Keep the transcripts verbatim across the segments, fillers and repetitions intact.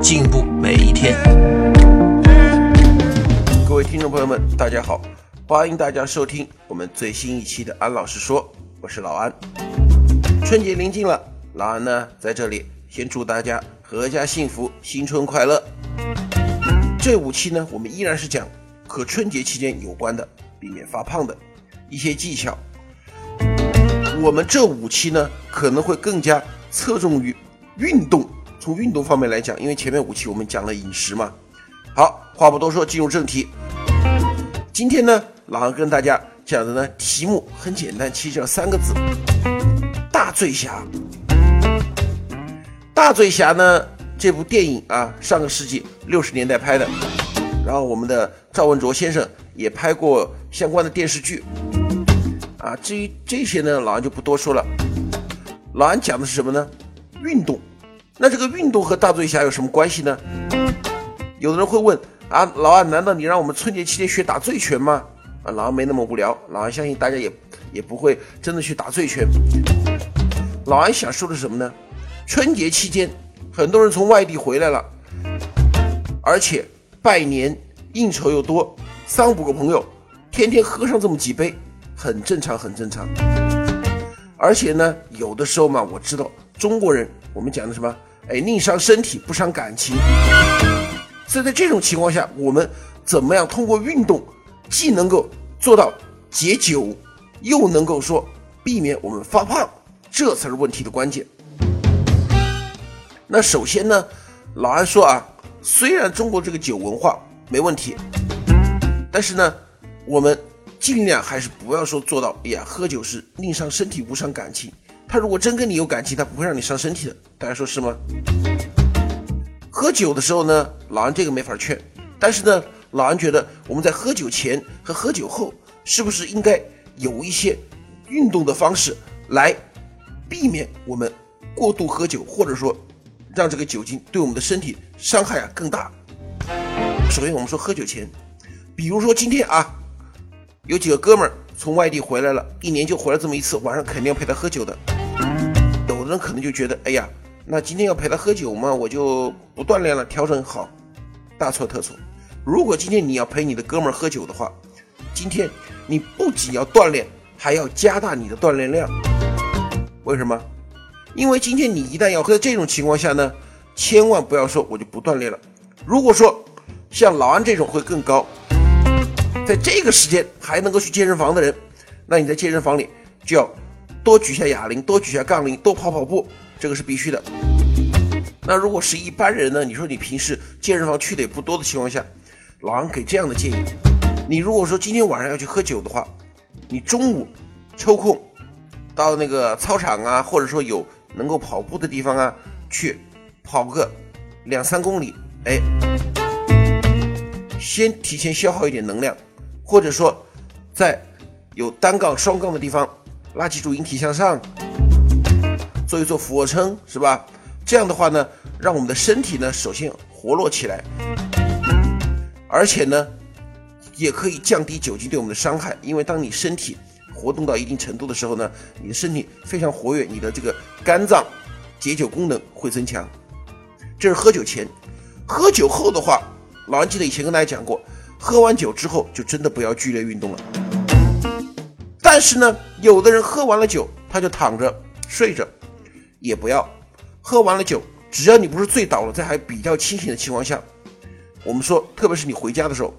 进步每一天。各位听众朋友们，大家好，欢迎大家收听我们最新一期的安老师说，我是老安。春节临近了，老安呢在这里先祝大家阖家幸福，新春快乐。这五期呢，我们依然是讲和春节期间有关的避免发胖的一些技巧。我们这五期呢，可能会更加侧重于运动，从运动方面来讲，因为前面五期我们讲了饮食嘛。好，话不多说，进入正题。今天呢，老安跟大家讲的呢，题目很简单，其实叫三个字：大醉侠。大醉侠呢，这部电影啊，上个世纪六十年代拍的，然后我们的赵文卓先生也拍过相关的电视剧。啊，至于这些呢，老安就不多说了。老安讲的是什么呢？运动。那这个运动和大醉侠有什么关系呢？有的人会问啊，老安，难道你让我们春节期间学打醉拳吗？啊，老安没那么无聊，老安相信大家也也不会真的去打醉拳。老安想说的是什么呢？春节期间，很多人从外地回来了，而且拜年应酬又多，三五个朋友天天喝上这么几杯，很正常，很正常。而且呢，有的时候嘛，我知道中国人我们讲的什么，哎，宁伤身体不伤感情。所以在这种情况下，我们怎么样通过运动，既能够做到解酒，又能够说避免我们发胖，这才是问题的关键。那首先呢，老安说啊，虽然中国这个酒文化没问题，但是呢，我们尽量还是不要说做到，哎呀，喝酒是宁伤身体不伤感情。他如果真跟你有感情，他不会让你伤身体的，大家说是吗？喝酒的时候呢，老安这个没法劝，但是呢，老安觉得我们在喝酒前和喝酒后，是不是应该有一些运动的方式来避免我们过度喝酒，或者说让这个酒精对我们的身体伤害啊更大。首先我们说喝酒前，比如说今天啊，有几个哥们儿从外地回来了，一年就回来这么一次，晚上肯定要陪他喝酒的。有的人可能就觉得，哎呀，那今天要陪他喝酒嘛，我就不锻炼了，调整好。大错特错。如果今天你要陪你的哥们儿喝酒的话，今天你不仅要锻炼，还要加大你的锻炼量。为什么？因为今天你一旦要喝，这种情况下呢，千万不要说我就不锻炼了。如果说像老安这种会更高，在这个时间还能够去健身房的人，那你在健身房里就要多举下哑铃，多举下杠铃，多跑跑步，这个是必须的。那如果是一般人呢，你说你平时健身房去的也不多的情况下，老安给这样的建议：你如果说今天晚上要去喝酒的话，你中午抽空到那个操场啊，或者说有能够跑步的地方啊，去跑个两三公里，哎，先提前消耗一点能量，或者说在有单杠双杠的地方，拉起主引体向上，做一做俯卧撑，是吧？这样的话呢，让我们的身体呢首先活络起来，而且呢也可以降低酒精对我们的伤害。因为当你身体活动到一定程度的时候呢，你的身体非常活跃，你的这个肝脏解酒功能会增强。这是喝酒前。喝酒后的话，老安记得以前跟大家讲过，喝完酒之后就真的不要剧烈运动了。但是呢，有的人喝完了酒他就躺着睡着，也不要。喝完了酒，只要你不是醉倒了，在还比较清醒的情况下，我们说特别是你回家的时候，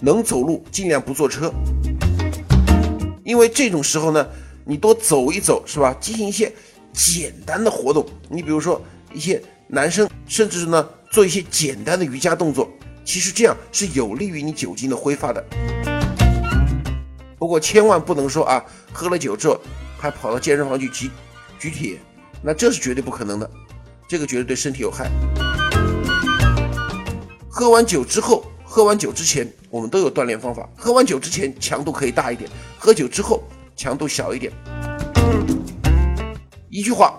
能走路尽量不坐车。因为这种时候呢，你多走一走，是吧？进行一些简单的活动，你比如说一些男生甚至呢做一些简单的瑜伽动作，其实这样是有利于你酒精的挥发的。不过千万不能说啊，喝了酒之后还跑到健身房去举举铁，那这是绝对不可能的，这个绝对对身体有害。喝完酒之后、喝完酒之前我们都有锻炼方法。喝完酒之前强度可以大一点，喝酒之后强度小一点。一句话，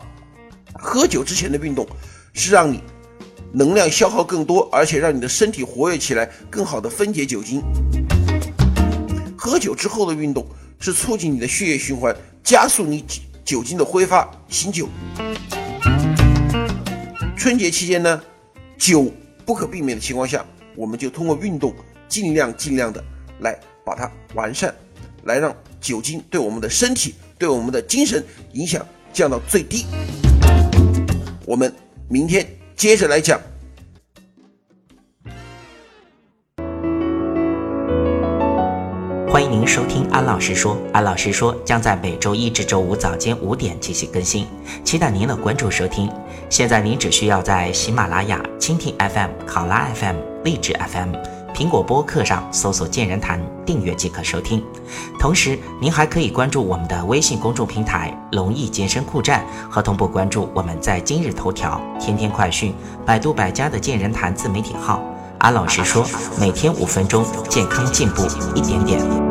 喝酒之前的运动是让你能量消耗更多，而且让你的身体活跃起来，更好的分解酒精。喝酒之后的运动是促进你的血液循环，加速你酒精的挥发。醒酒，春节期间呢，酒不可避免的情况下，我们就通过运动尽量尽量的来把它完善，来让酒精对我们的身体、对我们的精神影响降到最低。我们明天接着来讲。欢迎您收听安老师说，安老师说将在每周一至周五早间五点进行更新，期待您的关注收听。现在您只需要在喜马拉雅、蜻蜓 F M、考拉 F M、荔枝 F M、苹果播客上搜索健人谈订阅即可收听。同时您还可以关注我们的微信公众平台龙易健身酷站，和同步关注我们在今日头条、天天快讯、百度百家的健人谈自媒体号。安老师说，每天五分钟，健康进步一点点。